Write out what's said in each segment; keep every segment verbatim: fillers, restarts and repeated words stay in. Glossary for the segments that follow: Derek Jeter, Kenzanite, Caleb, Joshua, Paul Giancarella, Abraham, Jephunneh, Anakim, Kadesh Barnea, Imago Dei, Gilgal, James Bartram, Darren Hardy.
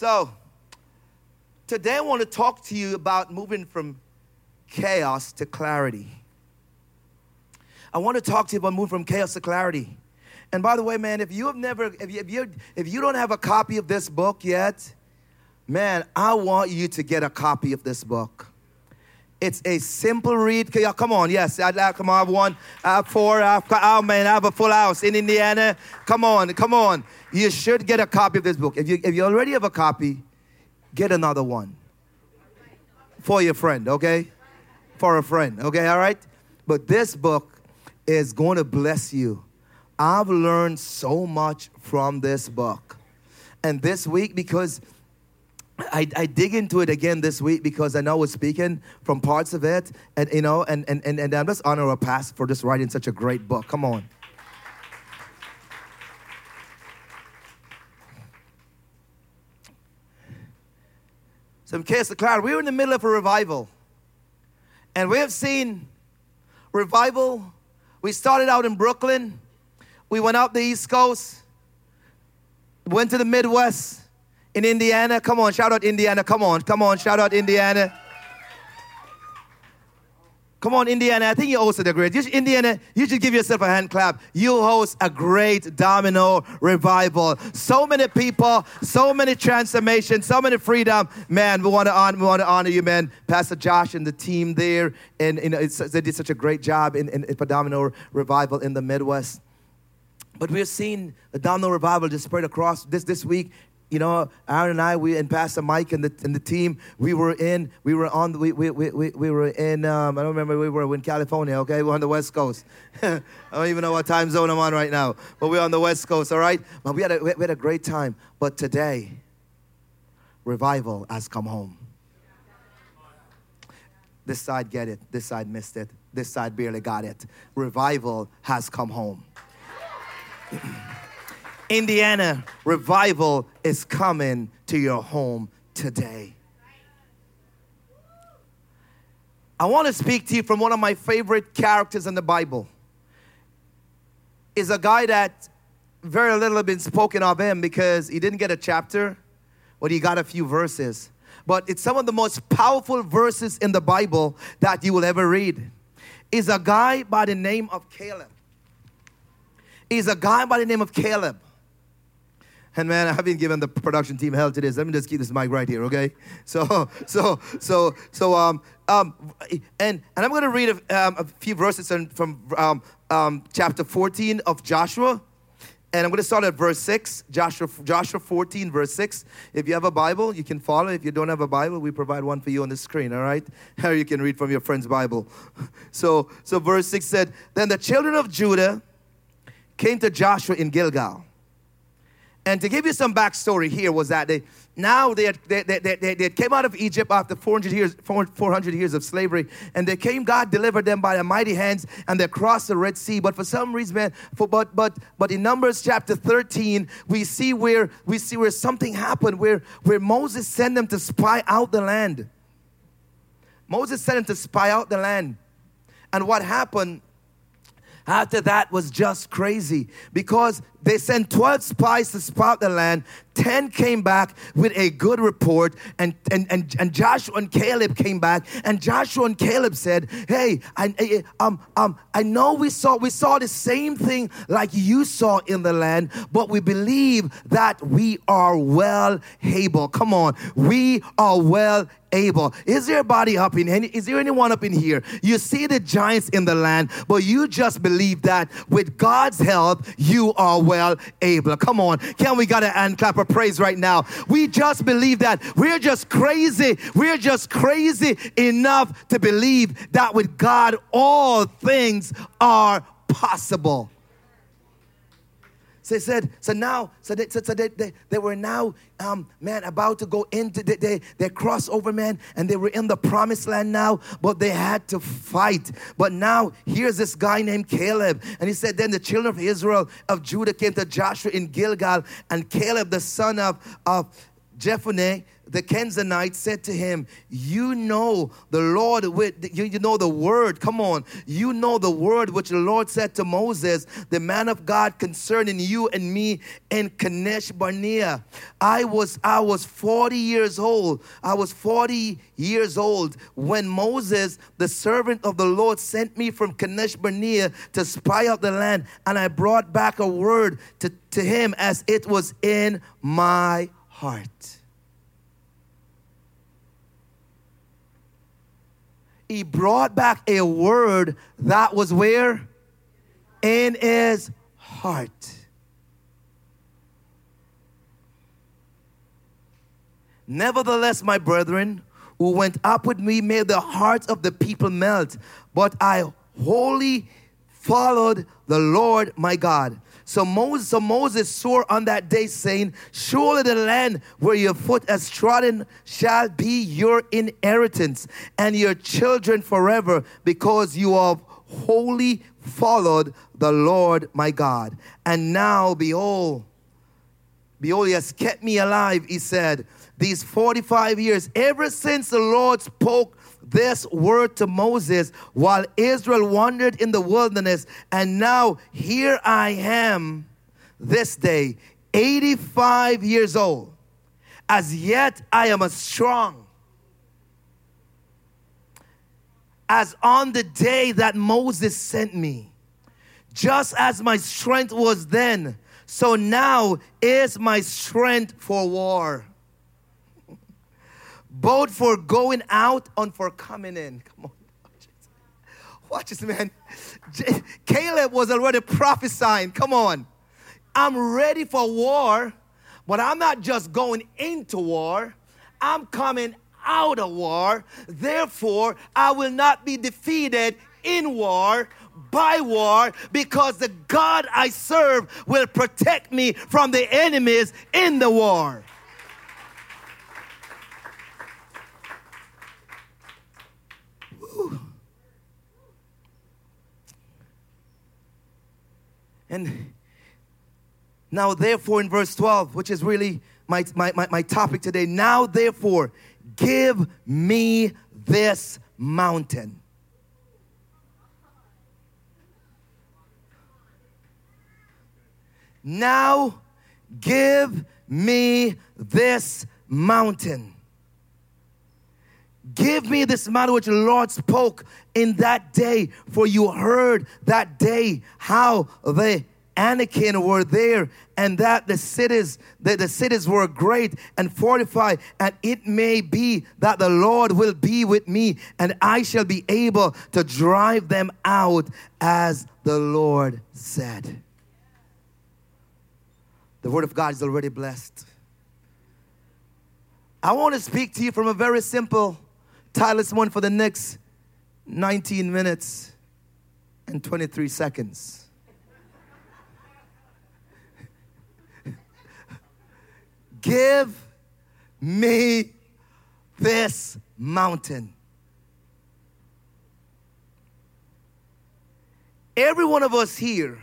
So today I want to talk to you about moving from chaos to clarity. I want to talk to you about moving from chaos to clarity. And by the way, man, if you have never, if you, if you, if you don't have a copy of this book yet, man, I want you to get a copy of this book. It's a simple read. Come on, yes. I, I, come on, I have one, I have four, I have, oh man, I have a full house in Indiana. Come on, come on. You should get a copy of this book. If you if you already have a copy, get another one. For your friend, okay? For a friend, okay, all right? But this book is going to bless you. I've learned so much from this book. And this week, because I, I dig into it again this week because I know we're speaking from parts of it, and you know, and and and, and I'm just honored our pastor for just writing such a great book. Come on. So in case the cloud, we were in the middle of a revival, and we have seen revival. We started out in Brooklyn, we went out the East Coast, went to the Midwest. In Indiana, come on, shout out Indiana, come on, come on, shout out Indiana. Come on, Indiana, I think you hosted a great, you should, Indiana, you should give yourself a hand clap. You host a great domino revival. So many people, so many transformations, so many freedom. Man, we want to honor, we want to honor you, man. Pastor Josh and the team there, and you know, it's, they did such a great job in, in, in for domino revival in the Midwest. But we're seeing the domino revival just spread across this, this week. You know, Aaron and I, we and Pastor Mike and the and the team, we were in, we were on, we we we we were in. Um, I don't remember we were in California. Okay, we're on the West Coast. I don't even know what time zone I'm on right now, but we're on the West Coast. All right, but we had a, we had a great time. But today, revival has come home. This side get it. This side missed it. This side barely got it. Revival has come home. Indiana, revival is coming to your home today. I want to speak to you from one of my favorite characters in the Bible. It's a guy that very little has been spoken of him because he didn't get a chapter, but he got a few verses. But it's some of the most powerful verses in the Bible that you will ever read. It's a guy by the name of Caleb. He's a guy by the name of Caleb. And man, I've been giving the production team hell today. Let me just keep this mic right here, okay? So, so, so, so, um, um, and and I'm going to read a, um, a few verses from um, um, chapter fourteen of Joshua, and I'm going to start at verse six, Joshua, Joshua fourteen, verse six. If you have a Bible, you can follow. If you don't have a Bible, we provide one for you on the screen, all right? Or you can read from your friend's Bible. So, so verse six said, "Then the children of Judah came to Joshua in Gilgal." And to give you some backstory here was that they now they had, they, they, they, they came out of Egypt after four hundred years, four hundred years of slavery, and they came. God delivered them by their mighty hands, and they crossed the Red Sea. But for some reason, man, for, but but but in Numbers chapter thirteen, we see where we see where something happened, where where Moses sent them to spy out the land. Moses sent them to spy out the land, and what happened after that was just crazy, because they sent twelve spies to spy out the land. ten came back with a good report, and, and, and, and Joshua and Caleb came back, and Joshua and Caleb said, "Hey, I, I, um, um, I know we saw we saw the same thing like you saw in the land, but we believe that we are well able." Come on, we are well able. Is there a body up in any? Is there anyone up in here? You see the giants in the land, but you just believe that with God's help, you are well able. Come on, can we got a hand clap of praise right now? We just believe that. We're just crazy. We're just crazy enough to believe that with God, all things are possible. So they said, so now, so they, so they, they, they were now, um, man, about to go into, the, they, they crossed over, man, and they were in the promised land now, but they had to fight. But now, here's this guy named Caleb, and he said, "Then the children of Israel, of Judah, came to Joshua in Gilgal, and Caleb, the son of, of Jephunneh, the Kenzanite said to him, you know the Lord, with, you, you know the word, come on. You know the word which the Lord said to Moses, the man of God, concerning you and me and Kadesh Barnea. I was, I was forty years old. I was forty years old when Moses, the servant of the Lord, sent me from Kadesh Barnea to spy out the land, and I brought back a word to, to him as it was in my heart. He brought back a word that was where? In his heart. Nevertheless, my brethren, who went up with me, made the hearts of the people melt. But I wholly followed the Lord my God. So Moses, so Moses swore on that day, saying, surely the land where your foot has trodden shall be your inheritance and your children forever, because you have wholly followed the Lord my God. And now, behold, behold, he has kept me alive, he said, these forty-five years, ever since the Lord spoke this word to Moses while Israel wandered in the wilderness. And now here I am this day, eighty-five years old. As yet I am as strong as on the day that Moses sent me. Just as my strength was then, so now is my strength for war, both for going out and for coming in. Come on. Watch this, man. Caleb was already prophesying. Come on. I'm ready for war, but I'm not just going into war. I'm coming out of war. Therefore, I will not be defeated in war, by war, because the God I serve will protect me from the enemies in the war. And now, therefore, in verse twelve, which is really my, my, my, my topic today. Now, therefore, give me this mountain. Now, give me this mountain. Give me this mountain which the Lord spoke in that day, for you heard that day how the Anakim were there, and that the cities, that the cities were great and fortified. And it may be that the Lord will be with me, and I shall be able to drive them out, as the Lord said. The word of God is already blessed. I want to speak to you from a very simple title this morning for the next nineteen minutes and twenty-three seconds. Give me this mountain. Every one of us here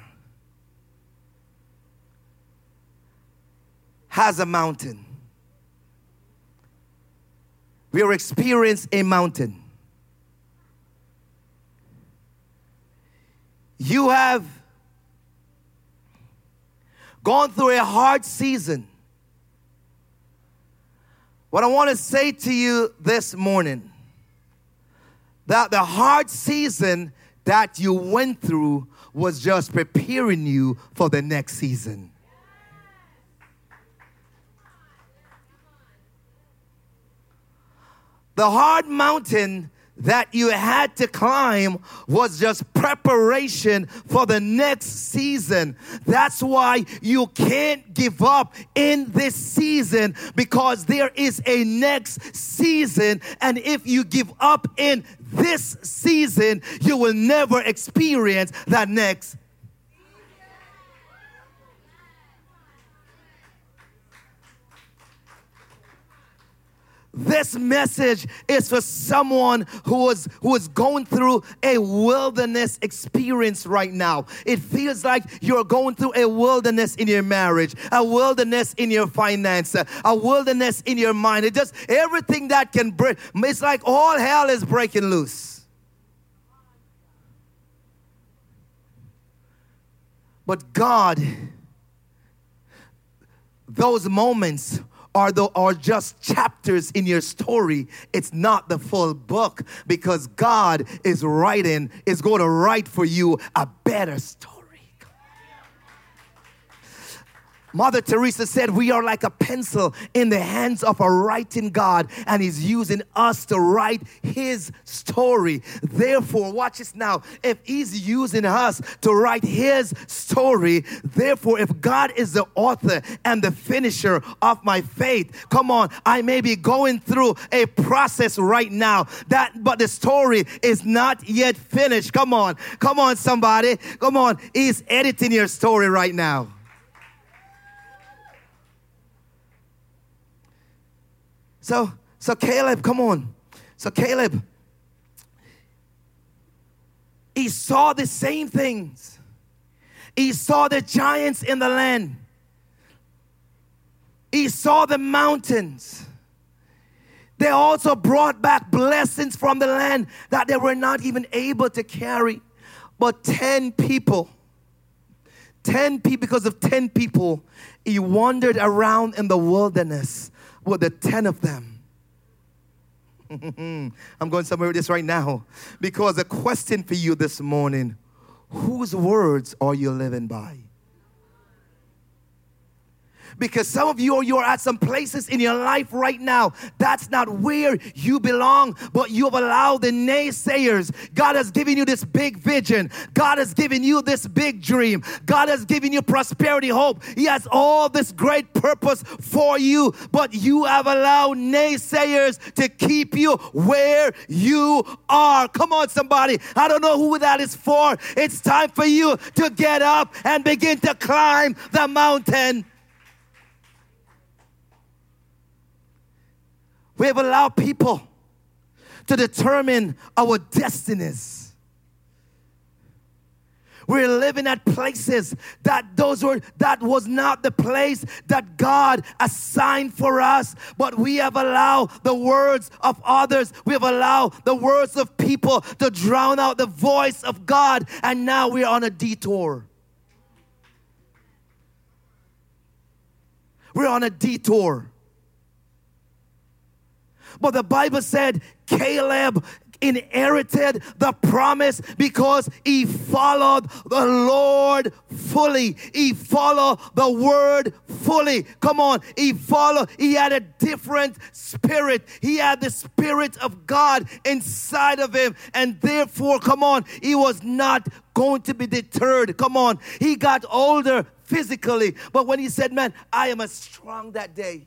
has a mountain. We are experiencing a mountain. You have gone through a hard season. What I want to say to you this morning, that the hard season that you went through was just preparing you for the next season. The hard mountain that you had to climb was just preparation for the next season. That's why you can't give up in this season, because there is a next season. And if you give up in this season, you will never experience that next season. This message is for someone who is, who is going through a wilderness experience right now. It feels like you're going through a wilderness in your marriage, a wilderness in your finance, a wilderness in your mind. It just, everything that can break, it's like all hell is breaking loose. But God, those moments Are, the, are just chapters in your story. It's not the full book, because God is writing, is going to write for you a better story. Mother Teresa said, we are like a pencil in the hands of a writing God, and He's using us to write His story. Therefore, watch this now, if He's using us to write His story, therefore, if God is the author and the finisher of my faith, come on, I may be going through a process right now, that, but the story is not yet finished. Come on, come on, somebody, come on, He's editing your story right now. So, so Caleb, come on. So Caleb, he saw the same things. He saw the giants in the land. He saw the mountains. They also brought back blessings from the land that they were not even able to carry. But ten people, ten people, because of ten people, he wandered around in the wilderness with the ten of them. I'm going somewhere with this right now, because a question for you this morning: whose words are you living by? Because some of you are you're at some places in your life right now, that's not where you belong, but you have allowed the naysayers. God has given you this big vision. God has given you this big dream. God has given you prosperity, hope. He has all this great purpose for you, but you have allowed naysayers to keep you where you are. Come on, somebody. I don't know who that is for. It's time for you to get up and begin to climb the mountain. We have allowed people to determine our destinies. We're living at places that those were that was not the place that God assigned for us, but we have allowed the words of others, we have allowed the words of people to drown out the voice of God, and now we're on a detour. We're on a detour. But the Bible said Caleb inherited the promise because he followed the Lord fully. He followed the word fully. Come on, he followed. He had a different spirit. He had the spirit of God inside of him. And therefore, come on, he was not going to be deterred. Come on, he got older physically. But when he said, man, I am as strong that day.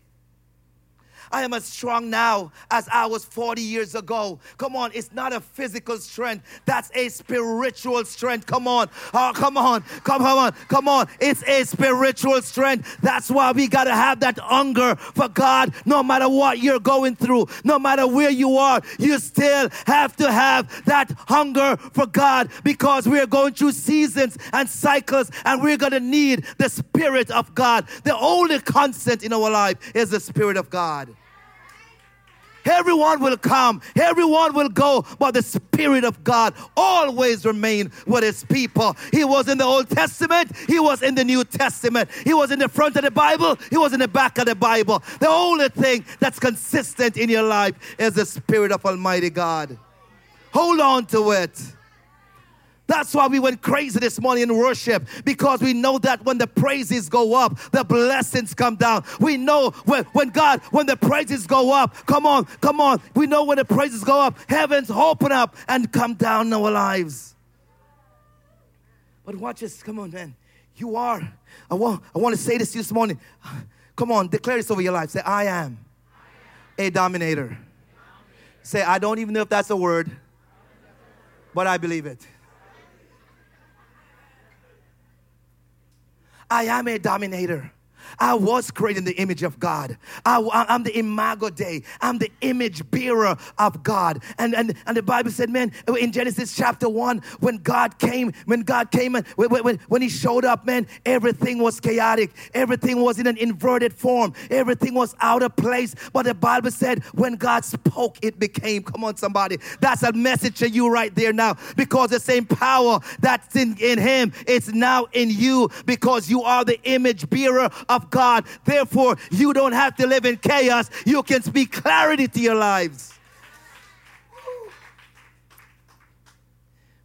I am as strong now as I was forty years ago. Come on, it's not a physical strength. That's a spiritual strength. Come on, oh, come on, come on, come on. It's a spiritual strength. That's why we got to have that hunger for God. No matter what you're going through, no matter where you are, you still have to have that hunger for God, because we are going through seasons and cycles, and we're going to need the Spirit of God. The only constant in our life is the Spirit of God. Everyone will come, everyone will go, but the Spirit of God always remain with His people. He was in the Old Testament, He was in the New Testament. He was in the front of the Bible, He was in the back of the Bible. The only thing that's consistent in your life is the Spirit of Almighty God. Hold on to it. That's why we went crazy this morning in worship, because we know that when the praises go up, the blessings come down. We know when, when God, when the praises go up, come on, come on. We know when the praises go up, heavens open up and come down in our lives. But watch this. Come on, man. You are. I want, I want to say this to you this morning. Come on, declare this over your life. Say, I am, I am. A, dominator. a dominator. Say, I don't even know if that's a word, but I believe it. I am a dominator. I was created in the image of God. I, I'm the Imago Dei. I'm the image bearer of God. And, and and the Bible said, man, in Genesis chapter one, when God came, when God came, and when, when, when he showed up, man, everything was chaotic. Everything was in an inverted form. Everything was out of place. But the Bible said, when God spoke, it became. Come on, somebody. That's a message to you right there now. Because the same power that's in, in him, it's now in you, because you are the image bearer of God. Therefore, you don't have to live in chaos. You can speak clarity to your lives.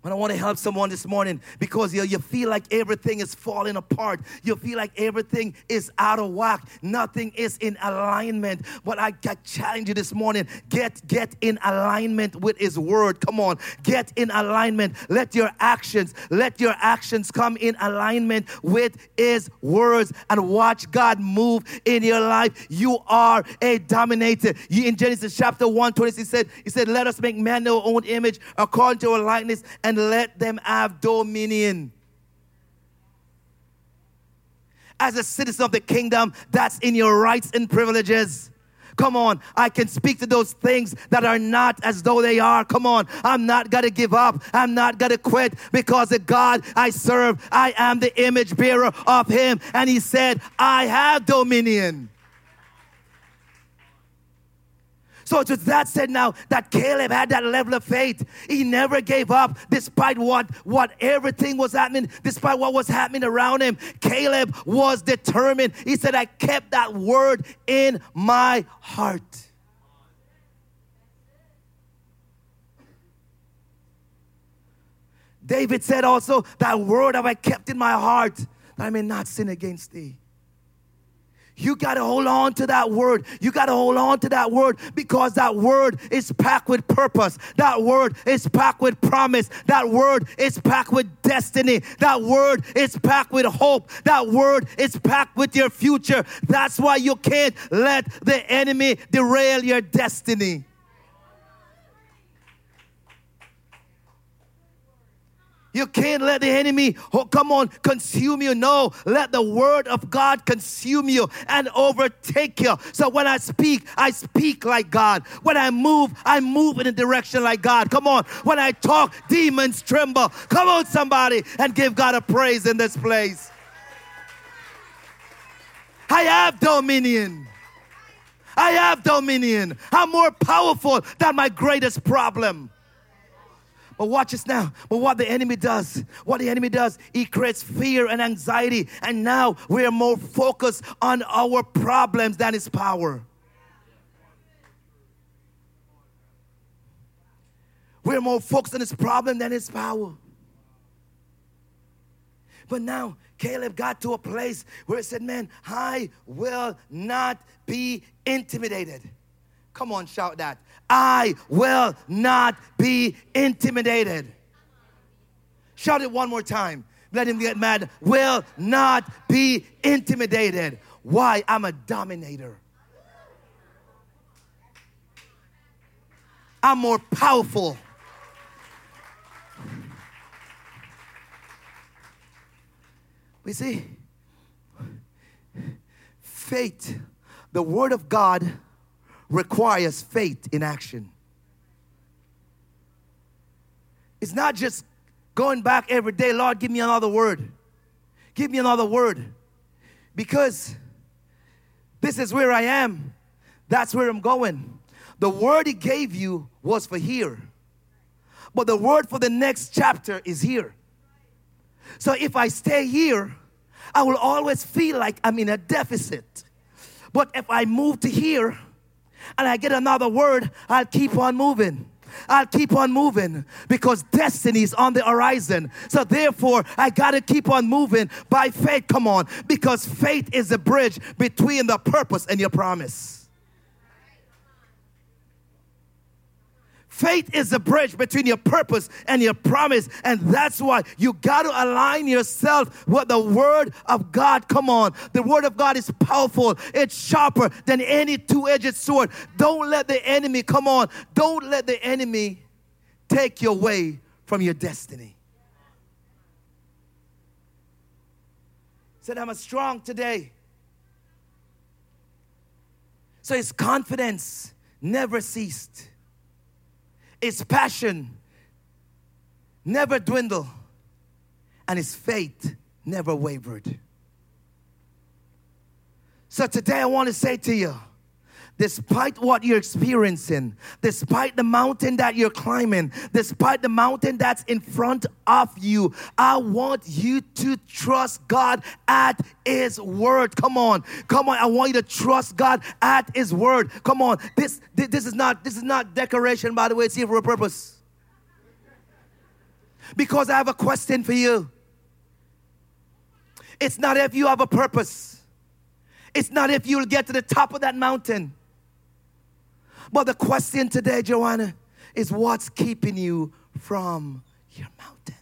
And I want to help someone this morning, because you, you feel like everything is falling apart. You feel like everything is out of whack. Nothing is in alignment. But I, I challenge you this morning, get, get in alignment with His Word. Come on, get in alignment. Let your actions, let your actions come in alignment with His words, and watch God move in your life. You are a dominator. You, in Genesis chapter one twenty-six, he said, he said, let us make man in our own image, according to our likeness, and and let them have dominion. As a citizen of the kingdom, that's in your rights and privileges. Come on, I can speak to those things that are not as though they are. Come on, I'm not going to give up. I'm not going to quit, because the God I serve, I am the image bearer of Him. And He said, I have dominion. So it's with that said now that Caleb had that level of faith. He never gave up despite what, what everything was happening, despite what was happening around him. Caleb was determined. He said, I kept that word in my heart. David said also, that word have I kept in my heart, that I may not sin against thee. You got to hold on to that word. You got to hold on to that word, because that word is packed with purpose. That word is packed with promise. That word is packed with destiny. That word is packed with hope. That word is packed with your future. That's why you can't let the enemy derail your destiny. You can't let the enemy, oh, come on, consume you. No, let the word of God consume you and overtake you. So when I speak, I speak like God. When I move, I move in a direction like God. Come on. When I talk, demons tremble. Come on, somebody, and give God a praise in this place. I have dominion. I have dominion. I'm more powerful than my greatest problem. But watch this now. But what the enemy does, what the enemy does, he creates fear and anxiety. And now we are more focused on our problems than his power. We're more focused on his problem than his power. But now Caleb got to a place where he said, man, I will not be intimidated. Come on, shout that. I will not be intimidated. Shout it one more time. Let him get mad. Will not be intimidated. Why? I'm a dominator. I'm more powerful. We see, faith, the word of God, requires faith in action. It's not just going back every day, Lord, give me another word. Give me another word. Because this is where I am. That's where I'm going. The word He gave you was for here. But the word for the next chapter is here. So if I stay here, I will always feel like I'm in a deficit. But if I move to here, and I get another word, I'll keep on moving. I'll keep on moving, because destiny is on the horizon. So therefore, I got to keep on moving by faith. Come on, because faith is the bridge between the purpose and your promise. Faith is the bridge between your purpose and your promise. And that's why you got to align yourself with the Word of God. Come on. The Word of God is powerful. It's sharper than any two-edged sword. Don't let the enemy, come on, don't let the enemy take you away from your destiny. He said, I'm strong today. So his confidence never ceased. His passion never dwindled. And his faith never wavered. So today I want to say to you, despite what you're experiencing, despite the mountain that you're climbing, despite the mountain that's in front of you, I want you to trust God at His word. Come on, come on! I want you to trust God at His word. Come on, this this, this is not this is not decoration, by the way. It's here for a purpose. Because I have a question for you. It's not if you have a purpose. It's not if you'll get to the top of that mountain. But the question today, Joanna, is what's keeping you from your mountain?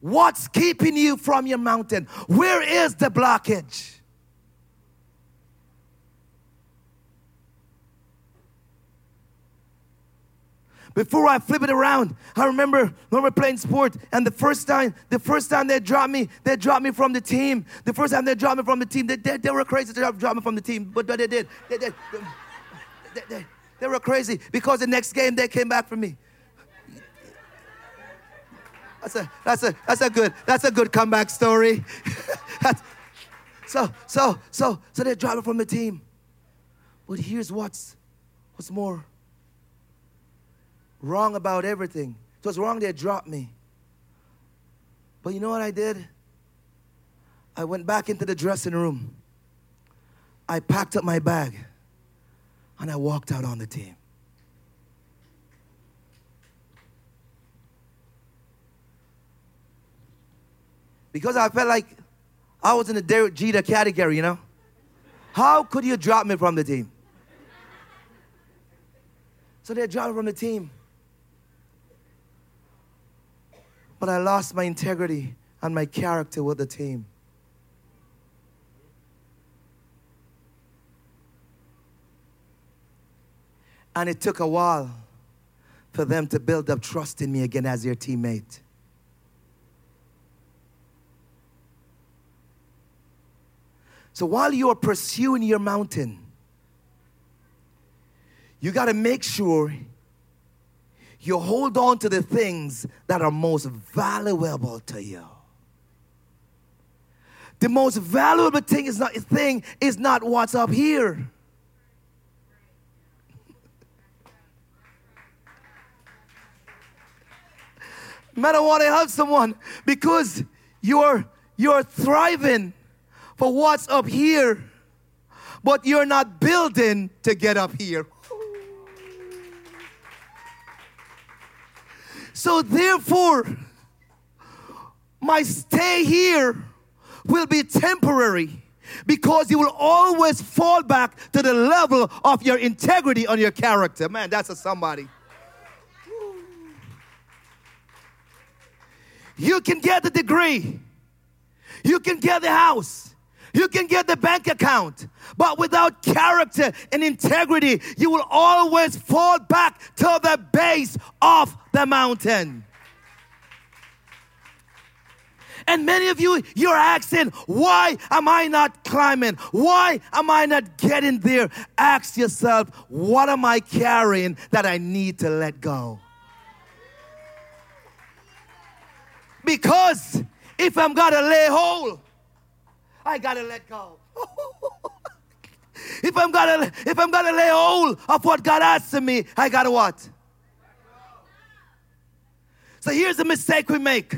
What's keeping you from your mountain? Where is the blockage? Before I flip it around, I remember remember playing sport, and the first time, the first time they dropped me, they dropped me from the team. The first time they dropped me from the team, they they, they were crazy to drop me from the team, but they did. They they, they, they they were crazy because the next game they came back for me. That's a that's a that's a good that's a good comeback story. that's, so so so so they dropped me from the team, but here's what's what's more. Wrong about everything. It was wrong they dropped me. But you know what I did? I went back into the dressing room. I packed up my bag. And I walked out on the team. Because I felt like I was in the Derek Jeter category, you know? How could you drop me from the team? So they dropped me from the team. But I lost my integrity and my character with the team. And it took a while for them to build up trust in me again as their teammate. So while you are pursuing your mountain, you got to make sure you hold on to the things that are most valuable to you. The most valuable thing is not thing is not what's up here. Man, I want to help someone because you're you're thriving for what's up here, but you're not building to get up here. So therefore, my stay here will be temporary because you will always fall back to the level of your integrity on your character. Man, that's a somebody. You can get the degree. You can get the house. You can get the bank account, but without character and integrity, you will always fall back to the base of the mountain. And many of you, you're asking, why am I not climbing? Why am I not getting there? Ask yourself, what am I carrying that I need to let go? Because if I'm gonna lay whole, I gotta let go. if I'm gonna if I'm gonna lay hold of what God asks of me, I gotta what? Let go. So here's the mistake we make.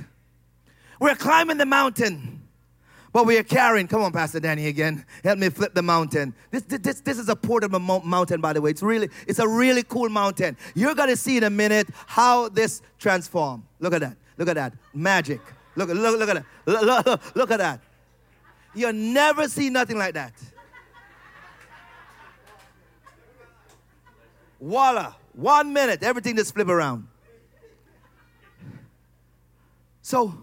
We're climbing the mountain, but we are carrying. Come on, Pastor Danny, again. Help me flip the mountain. This this this is a portable mountain, by the way. It's really it's a really cool mountain. You're gonna see in a minute how this transforms. Look at that. Look at that. Magic. Look look look at that. Look, look, look at that. You'll never see nothing like that. Voila. One minute, everything just flip around. So,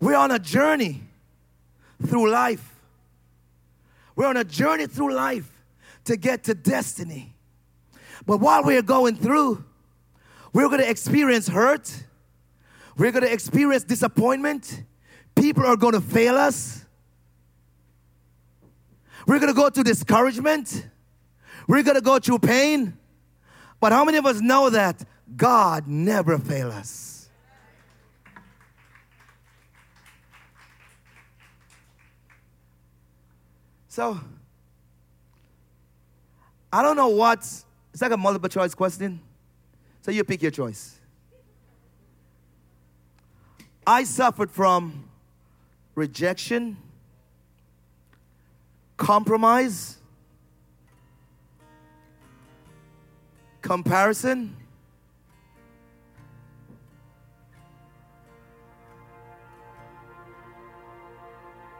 we're on a journey through life. We're on a journey through life to get to destiny. But while we're going through, we're going to experience hurt. We're going to experience disappointment. People are going to fail us. We're going to go through discouragement. We're going to go through pain. But how many of us know that God never fails us? So, I don't know what, it's like a multiple choice question. So you pick your choice. I suffered from rejection, compromise, comparison,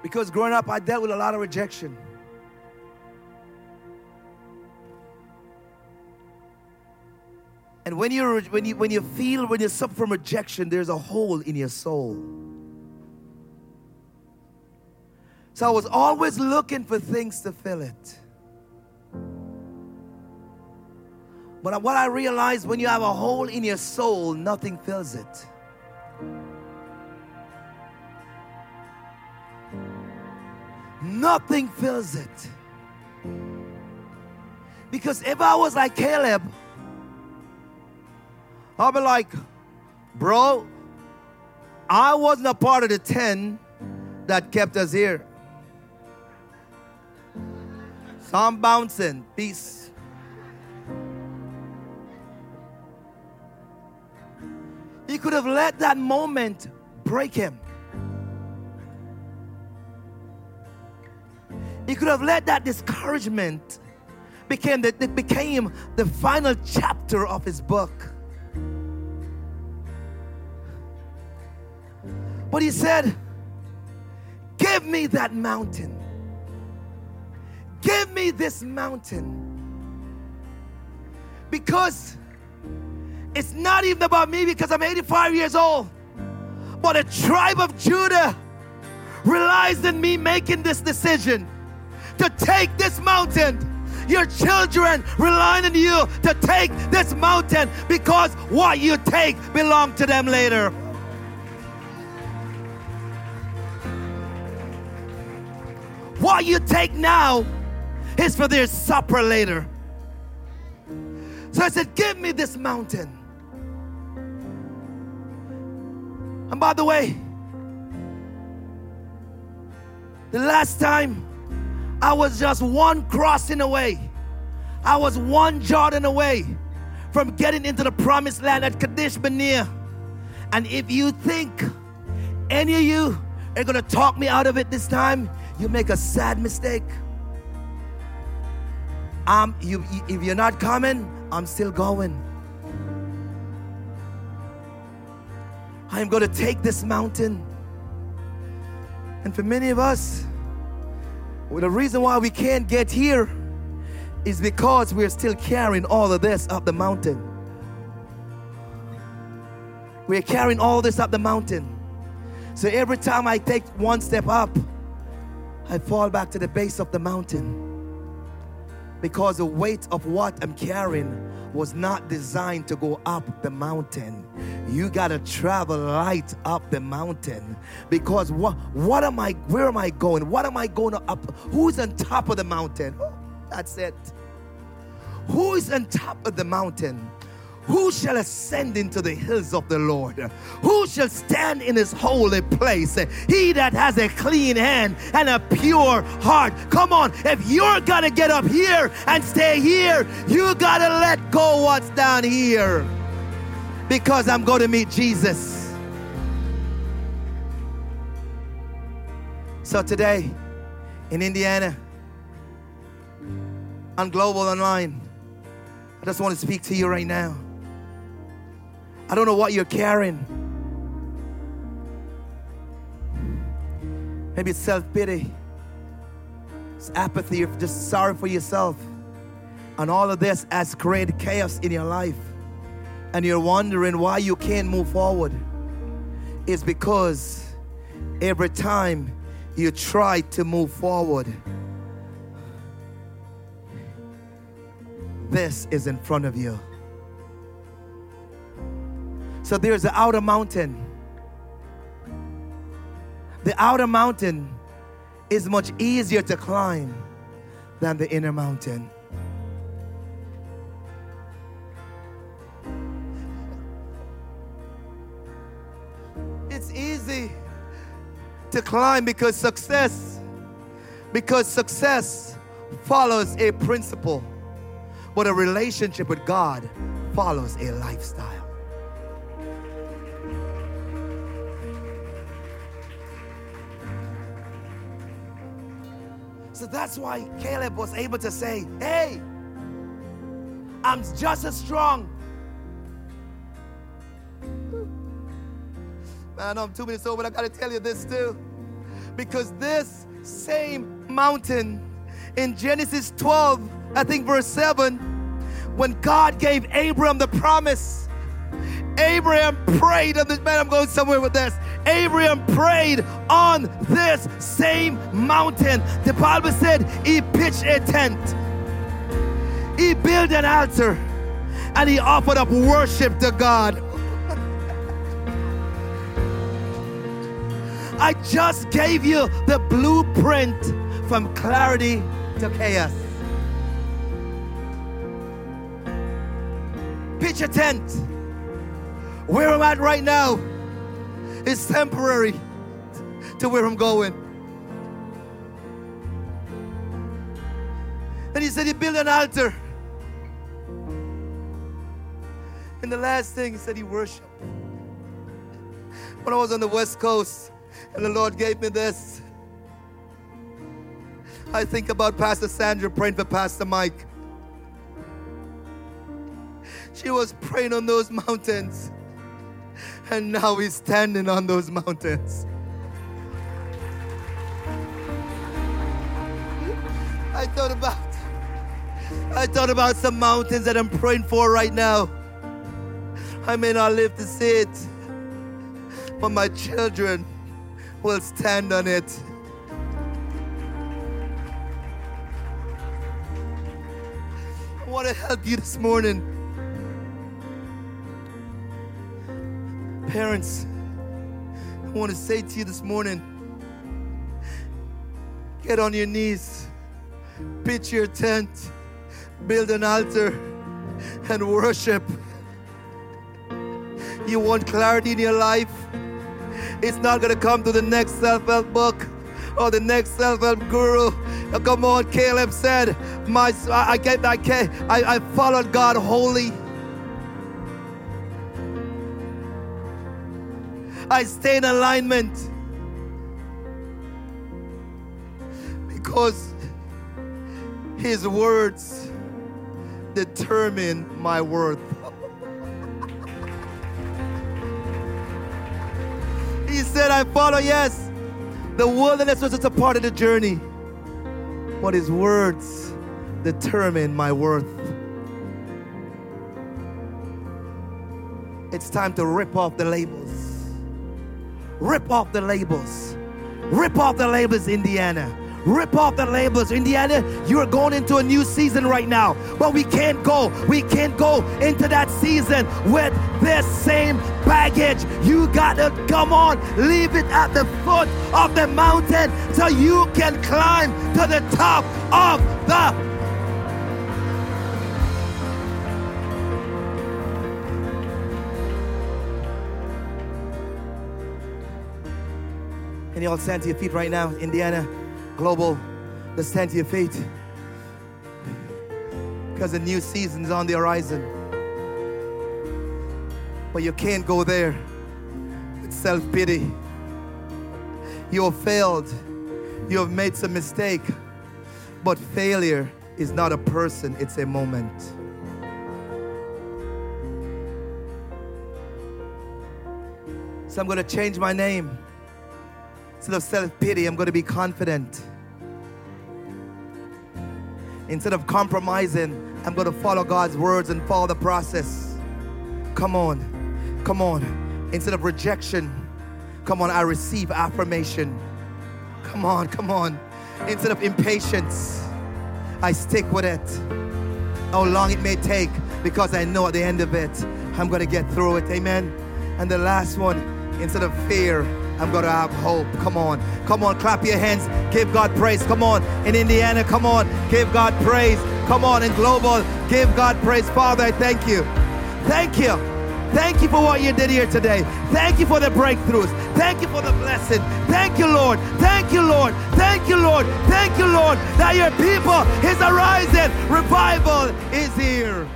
because growing up I dealt with a lot of rejection. And when you when you when you feel when you suffer from rejection, there's a hole in your soul. So I was always looking for things to fill it. But what I realized, when you have a hole in your soul, nothing fills it. Nothing fills it. Because if I was like Caleb, I'll be like, bro, I wasn't a part of the ten that kept us here. So I'm bouncing. Peace. He could have let that moment break him. He could have let that discouragement became the, it became the final chapter of his book. But he said, give me that mountain. Give me this mountain. Because it's not even about me, because I'm eighty-five years old. But the tribe of Judah relies on me making this decision to take this mountain. Your children relying on you to take this mountain, because what you take belongs to them later. What you take now is for their supper later. So I said, give me this mountain. And by the way, the last time I was just one crossing away. I was one Jordan away from getting into the promised land at Kadesh Barnea. And if you think any of you are going to talk me out of it this time, you make a sad mistake. Um, you, you, if you're not coming, I'm still going. I am going to take this mountain. And for many of us, well, the reason why we can't get here is because we're still carrying all of this up the mountain. We're carrying all this up the mountain. So every time I take one step up, I fall back to the base of the mountain, because the weight of what I'm carrying was not designed to go up the mountain. You gotta travel light up the mountain, because what what am I where am I going? What am I going up? Who's on top of the mountain? Oh, that's it. Who is on top of the mountain? Who shall ascend into the hills of the Lord? Who shall stand in his holy place? He that has a clean hand and a pure heart. Come on, if you're gonna get up here and stay here, you gotta let go what's down here, because I'm going to meet Jesus. So today, in Indiana, on Global Online, I just want to speak to you right now. I don't know what you're carrying. Maybe it's self-pity. It's apathy. You're just sorry for yourself. And all of this has created chaos in your life. And you're wondering why you can't move forward. It's because every time you try to move forward, this is in front of you. So there's the outer mountain. The outer mountain is much easier to climb than the inner mountain. It's easy to climb because success, because success follows a principle, but a relationship with God follows a lifestyle. So that's why Caleb was able to say, hey, I'm just as strong. Man, I'm two minutes over, but I gotta tell you this too. Because this same mountain in Genesis twelve, I think verse seven, when God gave Abraham the promise, Abraham prayed on this, man, I'm going somewhere with this. Abraham prayed on this same mountain. The Bible said he pitched a tent. He built an altar and he offered up worship to God. I just gave you the blueprint from clarity to chaos. Pitch a tent. Where I'm at right now is temporary to where I'm going. Then he said he built an altar. And the last thing he said he worshiped. When I was on the West Coast and the Lord gave me this, I think about Pastor Sandra praying for Pastor Mike. She was praying on those mountains. And now he's standing on those mountains. I thought about, I thought about some mountains that I'm praying for right now. I may not live to see it, but my children will stand on it. I want to help you this morning. Parents, I want to say to you this morning, get on your knees, pitch your tent, build an altar, and worship. You want clarity in your life? It's not going to come to the next self-help book or the next self-help guru. Come on, Caleb said, "My, I get, I get, I, I followed God wholly. I stay in alignment because his words determine my worth." He said, I follow, yes. The wilderness was just a part of the journey, but his words determine my worth. It's time to rip off the labels. Rip off the labels. Rip off the labels, Indiana. Rip off the labels, Indiana. You're going into a new season right now. But we can't go. We can't go into that season with this same baggage. You gotta come on. Leave it at the foot of the mountain so you can climb to the top of the Can you all stand to your feet right now, Indiana, Global? Let's stand to your feet. Because a new season's on the horizon. But you can't go there with self-pity. You have failed. You have made some mistake. But failure is not a person, it's a moment. So I'm going to change my name. Instead of self-pity, I'm going to be confident. Instead of compromising, I'm going to follow God's words and follow the process. Come on. Come on. Instead of rejection, come on, I receive affirmation. Come on. Come on. Instead of impatience, I stick with it. How long it may take, because I know at the end of it, I'm going to get through it. Amen. And the last one, instead of fear, I'm going to have hope. Come on. Come on. Clap your hands. Give God praise. Come on. In Indiana, come on. Give God praise. Come on. In global, give God praise. Father, I thank you. Thank you. Thank you for what you did here today. Thank you for the breakthroughs. Thank you for the blessing. Thank you, Lord. Thank you, Lord. Thank you, Lord. Thank you, Lord, that your people is arising. Revival is here.